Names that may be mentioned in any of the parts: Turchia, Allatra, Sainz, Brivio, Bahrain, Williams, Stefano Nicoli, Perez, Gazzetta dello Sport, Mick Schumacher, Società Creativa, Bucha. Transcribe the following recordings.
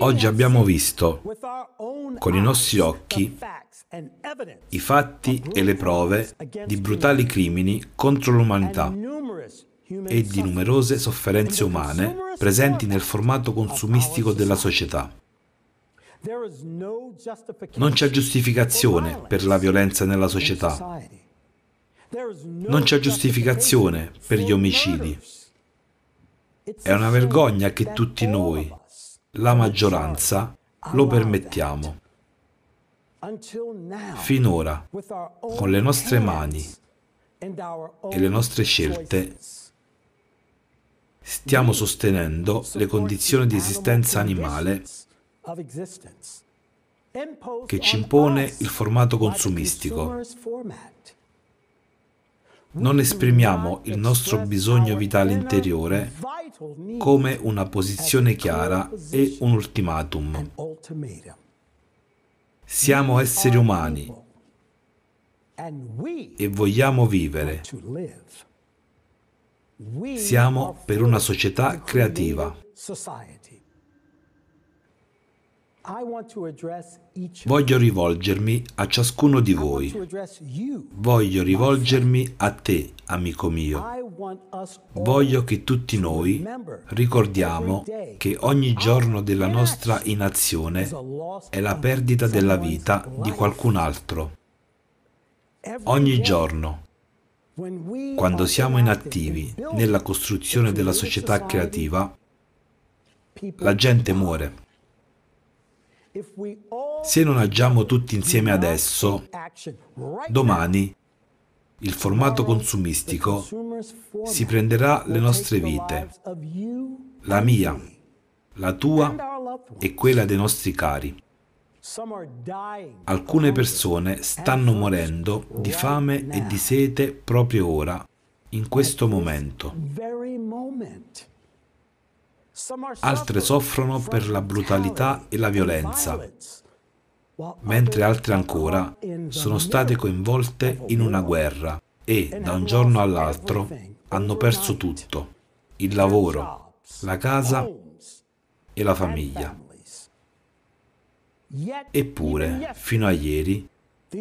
Oggi abbiamo visto con i nostri occhi i fatti e le prove di brutali crimini contro l'umanità e di numerose sofferenze umane presenti nel formato consumistico della società. Non c'è giustificazione per la violenza nella società. Non c'è giustificazione per gli omicidi. È una vergogna che tutti noi, la maggioranza, lo permettiamo. Finora, con le nostre mani e le nostre scelte, stiamo sostenendo le condizioni di esistenza animale che ci impone il formato consumistico. Non esprimiamo il nostro bisogno vitale interiore come una posizione chiara e un ultimatum. Siamo esseri umani e vogliamo vivere. Siamo per una società creativa. Voglio rivolgermi a ciascuno di voi. Voglio rivolgermi a te, amico mio. Voglio che tutti noi ricordiamo che ogni giorno della nostra inazione è la perdita della vita di qualcun altro. Ogni giorno, quando siamo inattivi nella costruzione della società creativa, la gente muore. Se non agiamo tutti insieme adesso, domani il formato consumistico si prenderà le nostre vite, la mia, la tua e quella dei nostri cari. Alcune persone stanno morendo di fame e di sete proprio ora, in questo momento. Altre soffrono per la brutalità e la violenza, mentre altre ancora sono state coinvolte in una guerra e, da un giorno all'altro, hanno perso tutto: il lavoro, la casa e la famiglia. Eppure, fino a ieri,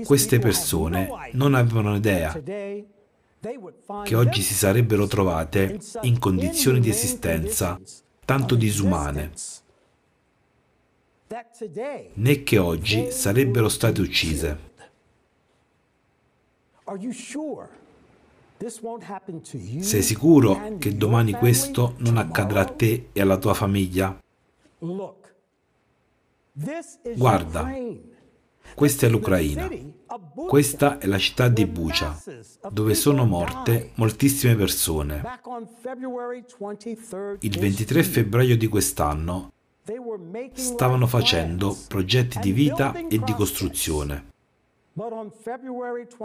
queste persone non avevano idea che oggi si sarebbero trovate in condizioni di esistenza tanto disumane, né che oggi sarebbero state uccise. Sei sicuro che domani questo non accadrà a te e alla tua famiglia? Guarda, questa è l'Ucraina, questa è la città di Bucha, dove sono morte moltissime persone. Il 23 febbraio di quest'anno stavano facendo progetti di vita e di costruzione,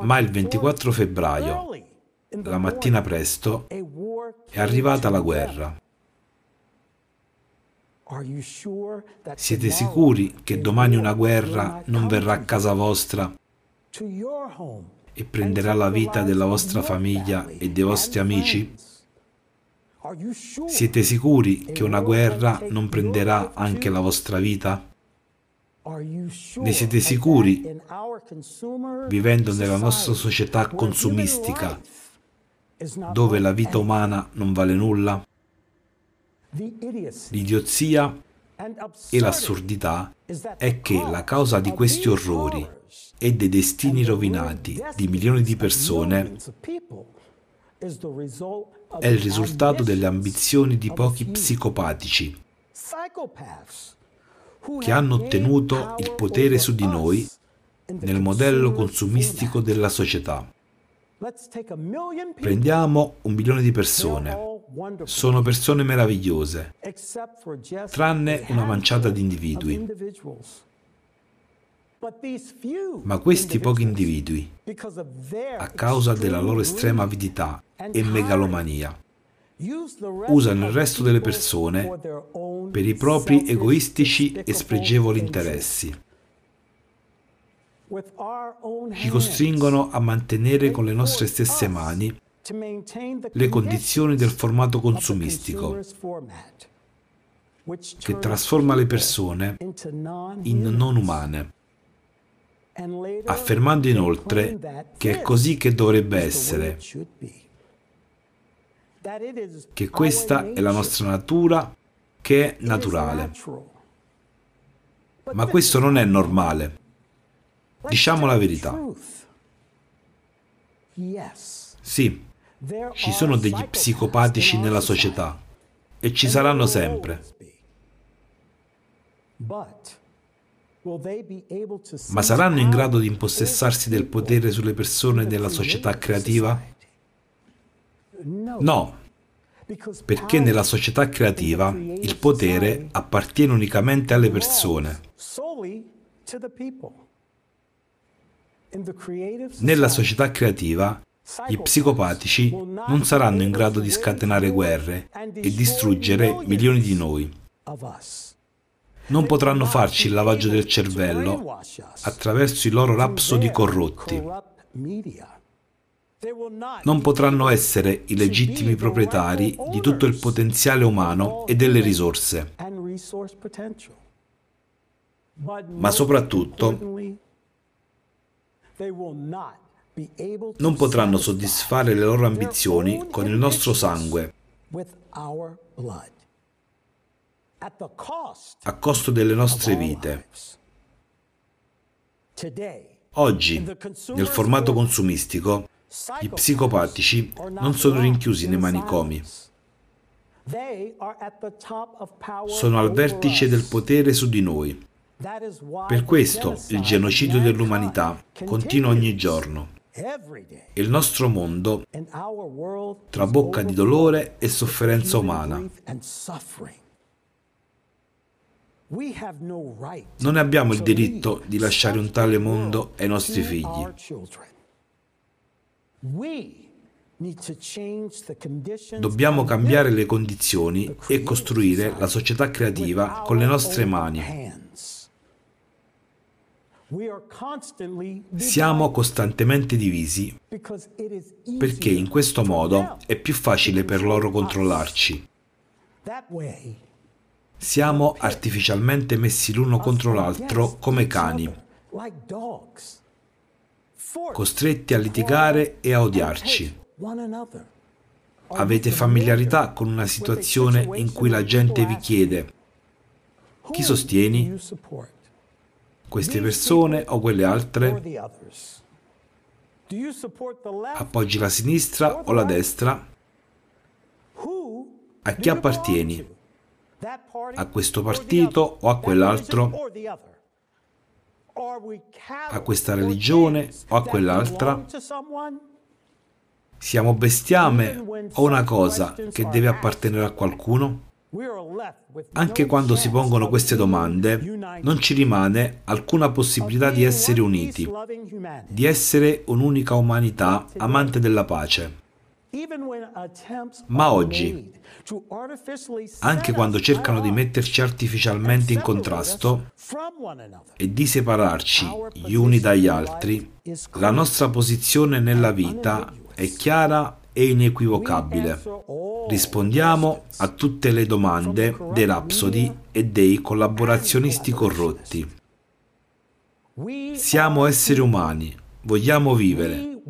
ma il 24 febbraio, la mattina presto, è arrivata la guerra. Siete sicuri che domani una guerra non verrà a casa vostra e prenderà la vita della vostra famiglia e dei vostri amici? Siete sicuri che una guerra non prenderà anche la vostra vita? Ne siete sicuri, vivendo nella nostra società consumistica, dove la vita umana non vale nulla? L'idiozia e l'assurdità è che la causa di questi orrori e dei destini rovinati di milioni di persone è il risultato delle ambizioni di pochi psicopatici che hanno ottenuto il potere su di noi nel modello consumistico della società. Prendiamo 1 milione di persone. Sono persone meravigliose, tranne una manciata di individui. Ma questi pochi individui, a causa della loro estrema avidità e megalomania, usano il resto delle persone per i propri egoistici e spregevoli interessi. Ci costringono a mantenere con le nostre stesse mani le condizioni del formato consumistico, che trasforma le persone in non umane, affermando inoltre che è così che dovrebbe essere, che questa è la nostra natura, che è naturale. Ma questo non è normale. Diciamo la verità. Sì, ci sono degli psicopatici nella società e ci saranno sempre. Ma saranno in grado di impossessarsi del potere sulle persone della società creativa? No, perché nella società creativa il potere appartiene unicamente alle persone. Nella società creativa gli psicopatici non saranno in grado di scatenare guerre e distruggere milioni di noi. Non potranno farci il lavaggio del cervello attraverso i loro rapsodi corrotti. Non potranno essere i legittimi proprietari di tutto il potenziale umano e delle risorse. Ma soprattutto, non potranno soddisfare le loro ambizioni con il nostro sangue, a costo delle nostre vite. Oggi, nel formato consumistico, gli psicopatici non sono rinchiusi nei manicomi. Sono al vertice del potere su di noi. Per questo il genocidio dell'umanità continua ogni giorno. Il nostro mondo trabocca di dolore e sofferenza umana. Non abbiamo il diritto di lasciare un tale mondo ai nostri figli. Dobbiamo cambiare le condizioni e costruire la società creativa con le nostre mani. Siamo costantemente divisi perché in questo modo è più facile per loro controllarci. Siamo artificialmente messi l'uno contro l'altro come cani, costretti a litigare e a odiarci. Avete familiarità con una situazione in cui la gente vi chiede: chi sostieni? Queste persone o quelle altre? Appoggi la sinistra o la destra? A chi appartieni? A questo partito o a quell'altro? A questa religione o a quell'altra? Siamo bestiame o una cosa che deve appartenere a qualcuno? Anche quando si pongono queste domande, non ci rimane alcuna possibilità di essere uniti, di essere un'unica umanità amante della pace. Ma oggi, anche quando cercano di metterci artificialmente in contrasto e di separarci gli uni dagli altri, la nostra posizione nella vita è chiara e inequivocabile. Rispondiamo a tutte le domande dei rapsodi e dei collaborazionisti corrotti. Siamo esseri umani, vogliamo vivere,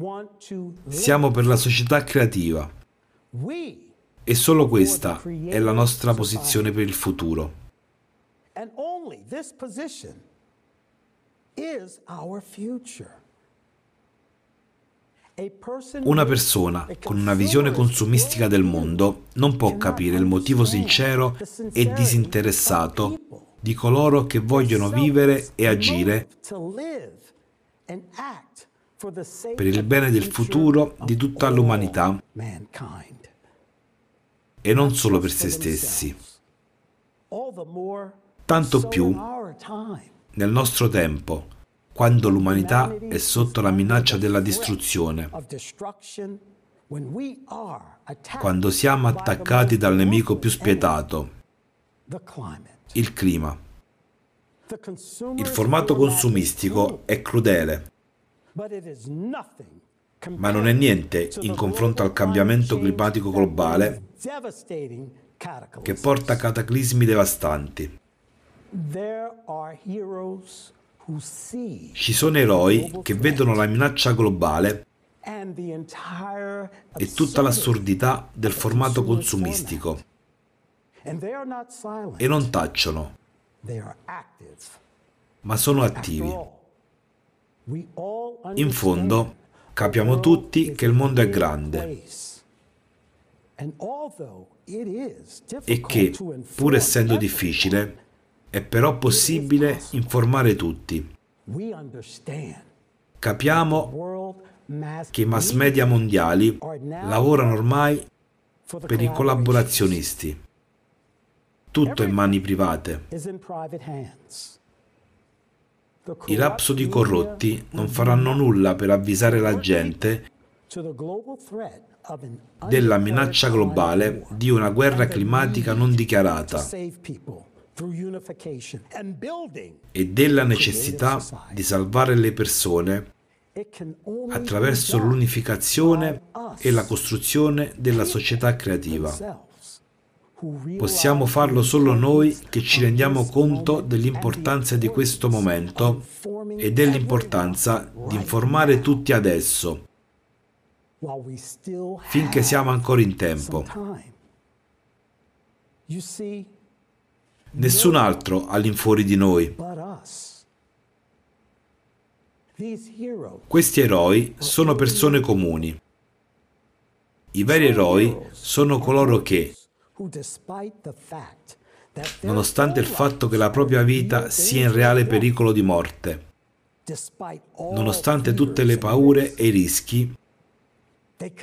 siamo per la società creativa e solo questa è la nostra posizione per il futuro. Una persona con una visione consumistica del mondo non può capire il motivo sincero e disinteressato di coloro che vogliono vivere e agire per il bene del futuro di tutta l'umanità e non solo per se stessi. Tanto più nel nostro tempo, quando l'umanità è sotto la minaccia della distruzione, quando siamo attaccati dal nemico più spietato, il clima. Il formato consumistico è crudele, ma non è niente in confronto al cambiamento climatico globale che porta a cataclismi devastanti. Ci sono eroi che vedono la minaccia globale e tutta l'assurdità del formato consumistico e non tacciono, ma sono attivi. In fondo, capiamo tutti che il mondo è grande e che, pur essendo difficile, è però possibile informare tutti. Capiamo che i mass media mondiali lavorano ormai per i collaborazionisti. Tutto in mani private. I rapsodi corrotti non faranno nulla per avvisare la gente della minaccia globale di una guerra climatica non dichiarata e della necessità di salvare le persone attraverso l'unificazione e la costruzione della società creativa. Possiamo farlo solo noi che ci rendiamo conto dell'importanza di questo momento e dell'importanza di informare tutti adesso, finché siamo ancora in tempo. Nessun altro all'infuori di noi. Questi eroi sono persone comuni. I veri eroi sono coloro che, nonostante il fatto che la propria vita sia in reale pericolo di morte, nonostante tutte le paure e i rischi,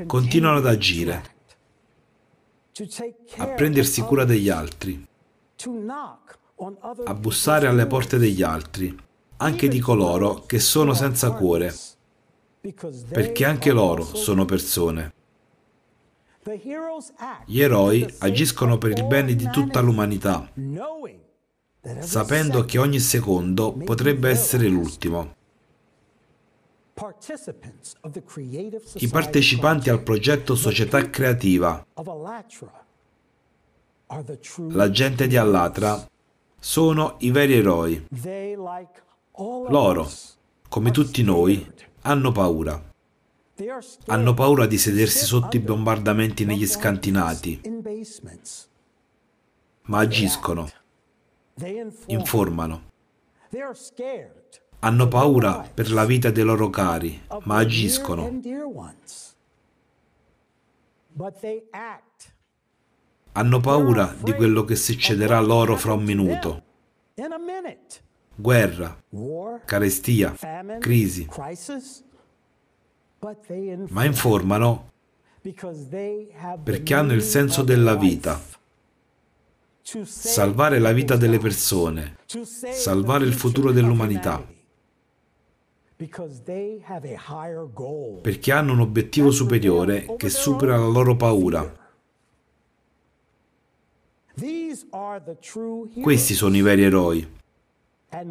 continuano ad agire, a prendersi cura degli altri, a bussare alle porte degli altri, anche di coloro che sono senza cuore, perché anche loro sono persone. Gli eroi agiscono per il bene di tutta l'umanità, sapendo che ogni secondo potrebbe essere l'ultimo. I partecipanti al progetto Società Creativa, la gente di Allatra, sono i veri eroi. Loro, come tutti noi, hanno paura. Hanno paura di sedersi sotto i bombardamenti negli scantinati, ma agiscono, informano. Hanno paura per la vita dei loro cari, ma agiscono. Hanno paura di quello che succederà loro fra un minuto. Guerra, carestia, crisi. Ma informano perché hanno il senso della vita. Salvare la vita delle persone, salvare il futuro dell'umanità. Perché hanno un obiettivo superiore che supera la loro paura. Questi sono i veri eroi. E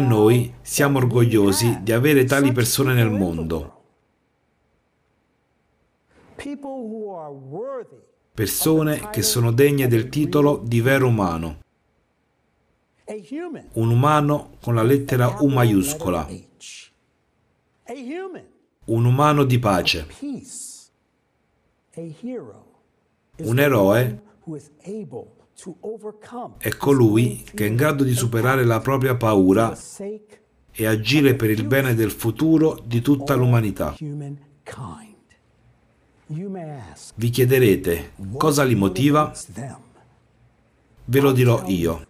noi siamo orgogliosi di avere tali persone nel mondo. Persone che sono degne del titolo di vero umano. Un umano con la lettera U maiuscola. Un umano di pace. Un eroe è colui che è in grado di superare la propria paura e agire per il bene del futuro di tutta l'umanità. Vi chiederete cosa li motiva? Ve lo dirò io.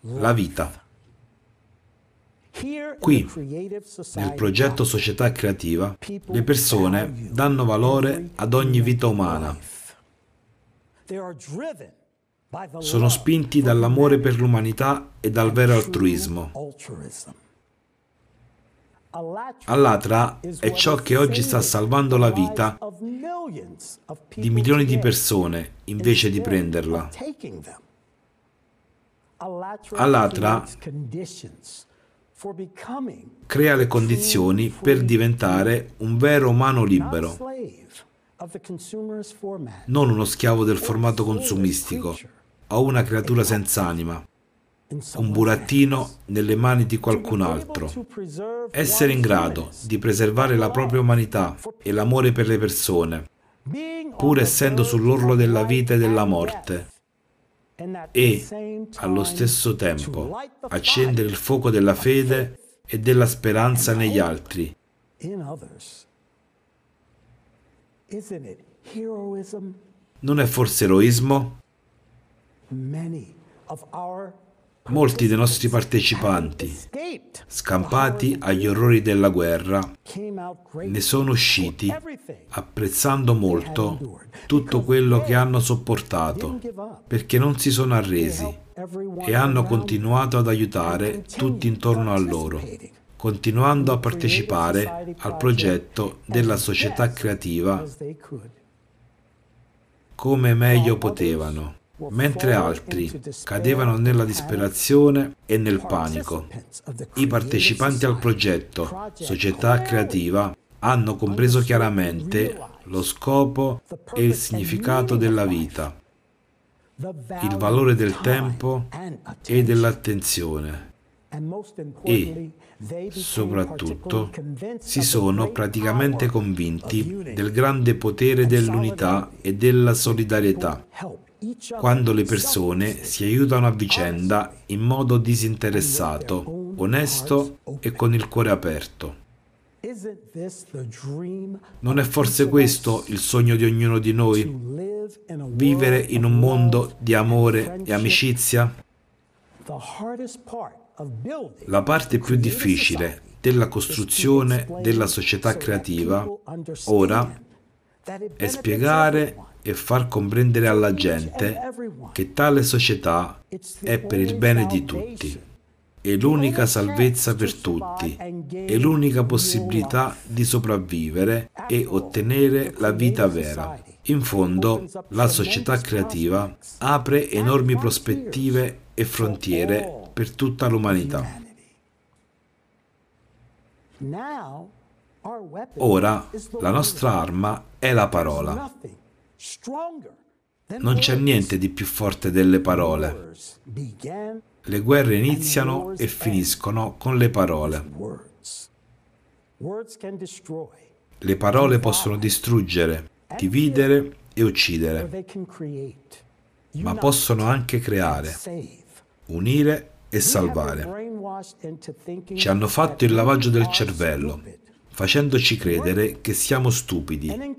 La vita. Qui, nel progetto Società Creativa, le persone danno valore ad ogni vita umana. Sono spinti dall'amore per l'umanità e dal vero altruismo. Allatra è ciò che oggi sta salvando la vita di milioni di persone invece di prenderla. Allatra crea le condizioni per diventare un vero umano libero, non uno schiavo del formato consumistico, o una creatura senza anima, un burattino nelle mani di qualcun altro. Essere in grado di preservare la propria umanità e l'amore per le persone, pur essendo sull'orlo della vita e della morte, e, allo stesso tempo, accendere il fuoco della fede e della speranza negli altri. Non è forse eroismo? Molti dei nostri partecipanti, scampati agli orrori della guerra, ne sono usciti apprezzando molto tutto quello che hanno sopportato, perché non si sono arresi e hanno continuato ad aiutare tutti intorno a loro, continuando a partecipare al progetto della società creativa come meglio potevano, mentre altri cadevano nella disperazione e nel panico. I partecipanti al progetto Società Creativa hanno compreso chiaramente lo scopo e il significato della vita, il valore del tempo e dell'attenzione e, soprattutto, si sono praticamente convinti del grande potere dell'unità e della solidarietà, quando le persone si aiutano a vicenda in modo disinteressato, onesto e con il cuore aperto. Non è forse questo il sogno di ognuno di noi? Vivere in un mondo di amore e amicizia? La parte più difficile della costruzione della società creativa, ora, è spiegare e far comprendere alla gente che tale società è per il bene di tutti, è l'unica salvezza per tutti, è l'unica possibilità di sopravvivere e ottenere la vita vera. In fondo, la società creativa apre enormi prospettive e frontiere per tutta l'umanità. Ora, la nostra arma è la parola. Non c'è niente di più forte delle parole. Le guerre iniziano e finiscono con le parole. Le parole possono distruggere, dividere e uccidere, ma possono anche creare, unire e salvare. Ci hanno fatto il lavaggio del cervello, facendoci credere che siamo stupidi,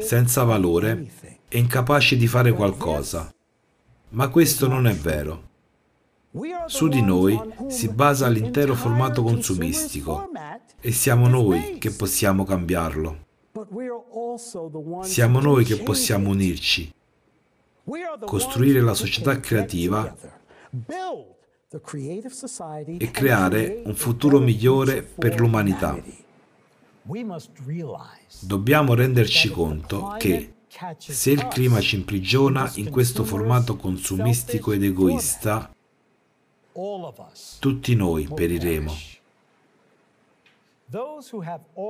senza valore e incapaci di fare qualcosa. Ma questo non è vero. Su di noi si basa l'intero formato consumistico e siamo noi che possiamo cambiarlo. Siamo noi che possiamo unirci, costruire la società creativa e creare un futuro migliore per l'umanità. Dobbiamo renderci conto che, se il clima ci imprigiona in questo formato consumistico ed egoista, tutti noi periremo.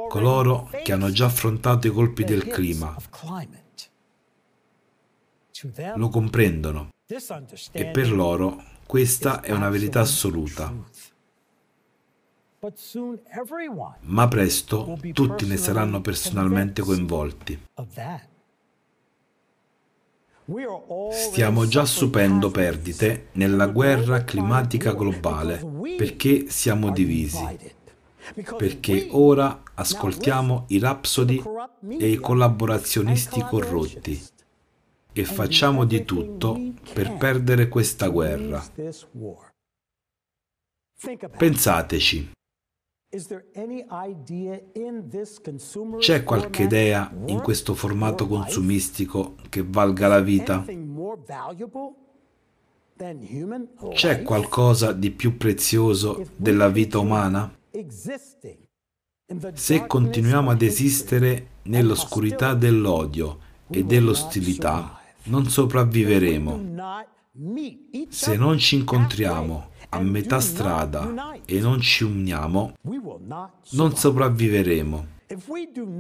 Coloro che hanno già affrontato i colpi del clima lo comprendono e per loro questa è una verità assoluta. Ma presto tutti ne saranno personalmente coinvolti. Stiamo già subendo perdite nella guerra climatica globale perché siamo divisi, perché ora ascoltiamo i rapsodi e i collaborazionisti corrotti e facciamo di tutto per perdere questa guerra. Pensateci. C'è qualche idea in questo formato consumistico che valga la vita? C'è qualcosa di più prezioso della vita umana? Se continuiamo ad esistere nell'oscurità dell'odio e dell'ostilità, non sopravviveremo. Se non ci incontriamo a metà strada e non ci uniamo, non sopravviveremo.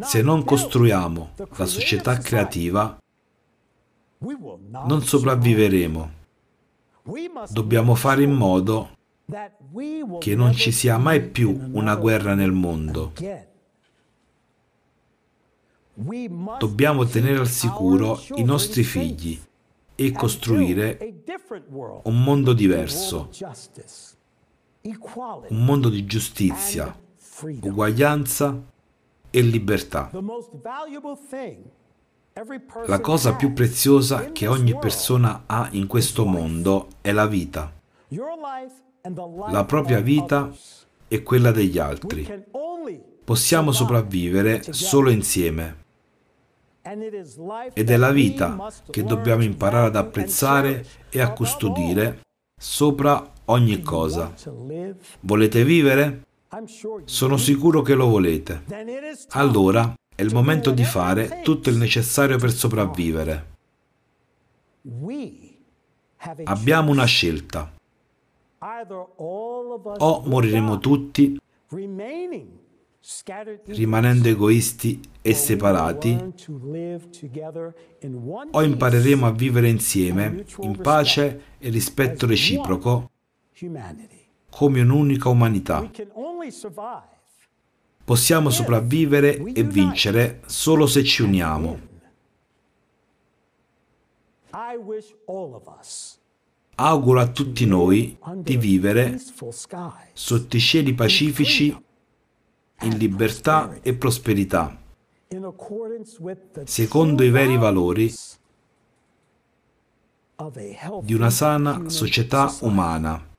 Se non costruiamo la società creativa, non sopravviveremo. Dobbiamo fare in modo che non ci sia mai più una guerra nel mondo. Dobbiamo tenere al sicuro i nostri figli e costruire un mondo diverso, un mondo di giustizia, uguaglianza e libertà. La cosa più preziosa che ogni persona ha in questo mondo è la vita, la propria vita e quella degli altri. Possiamo sopravvivere solo insieme. Ed è la vita che dobbiamo imparare ad apprezzare e a custodire sopra ogni cosa. Volete vivere? Sono sicuro che lo volete. Allora è il momento di fare tutto il necessario per sopravvivere. Abbiamo una scelta. O moriremo tutti, rimanendo egoisti e separati, o impareremo a vivere insieme, in pace e rispetto reciproco, come un'unica umanità. Possiamo sopravvivere e vincere solo se ci uniamo. Auguro a tutti noi di vivere sotto i cieli pacifici in libertà e prosperità, secondo i veri valori di una sana società umana.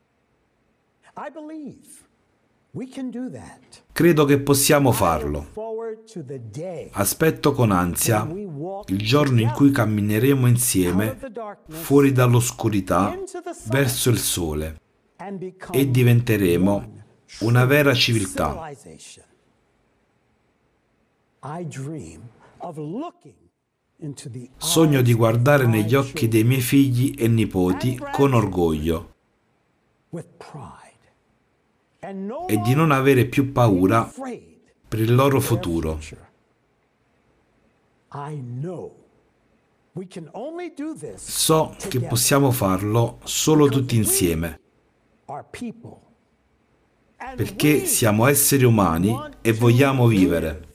Credo che possiamo farlo. Aspetto con ansia il giorno in cui cammineremo insieme fuori dall'oscurità verso il sole e diventeremo una vera civiltà. Sogno di guardare negli occhi dei miei figli e nipoti con orgoglio e di non avere più paura per il loro futuro. So che possiamo farlo solo tutti insieme, perché siamo esseri umani e vogliamo vivere.